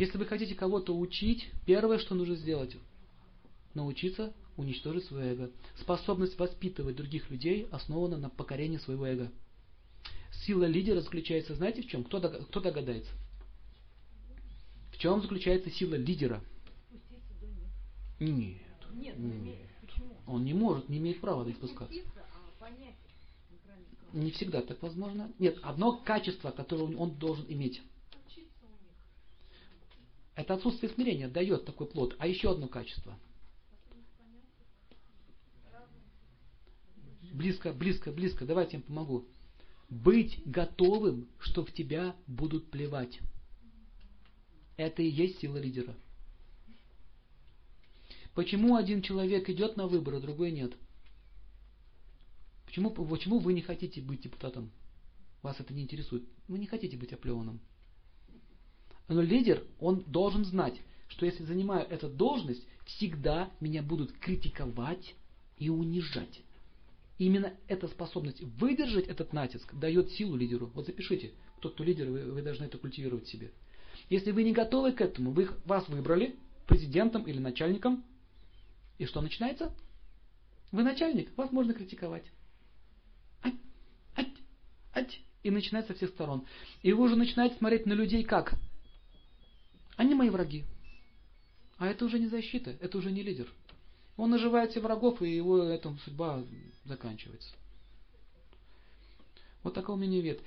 Если вы хотите кого-то учить, первое, что нужно сделать, научиться уничтожить свое эго. Способность воспитывать других людей основана на покорении своего эго. Сила лидера заключается, знаете в чем? Кто догадается? В чем заключается сила лидера? Нет. Нет. Он не может, не имеет права допускаться. Не всегда так возможно. Нет, одно качество, которое он должен иметь. Это отсутствие смирения дает такой плод. А еще одно качество. Близко. Давайте я им помогу. Быть готовым, что в тебя будут плевать. Это и есть сила лидера. Почему один человек идет на выборы, а другой нет? Почему вы не хотите быть депутатом? Вас это не интересует. Вы не хотите быть оплеванным. Но лидер, он должен знать, что если занимаю эту должность, всегда меня будут критиковать и унижать. Именно эта способность выдержать этот натиск дает силу лидеру. Вот запишите, кто лидер, вы должны это культивировать в себе. Если вы не готовы к этому, вас выбрали президентом или начальником, и что начинается? Вы начальник, вас можно критиковать. И начинает со всех сторон. И вы уже начинаете смотреть на людей как? Они мои враги. А это уже не защита, это уже не лидер. Он наживает себе врагов, и его эта судьба заканчивается. Вот такого мнения нет.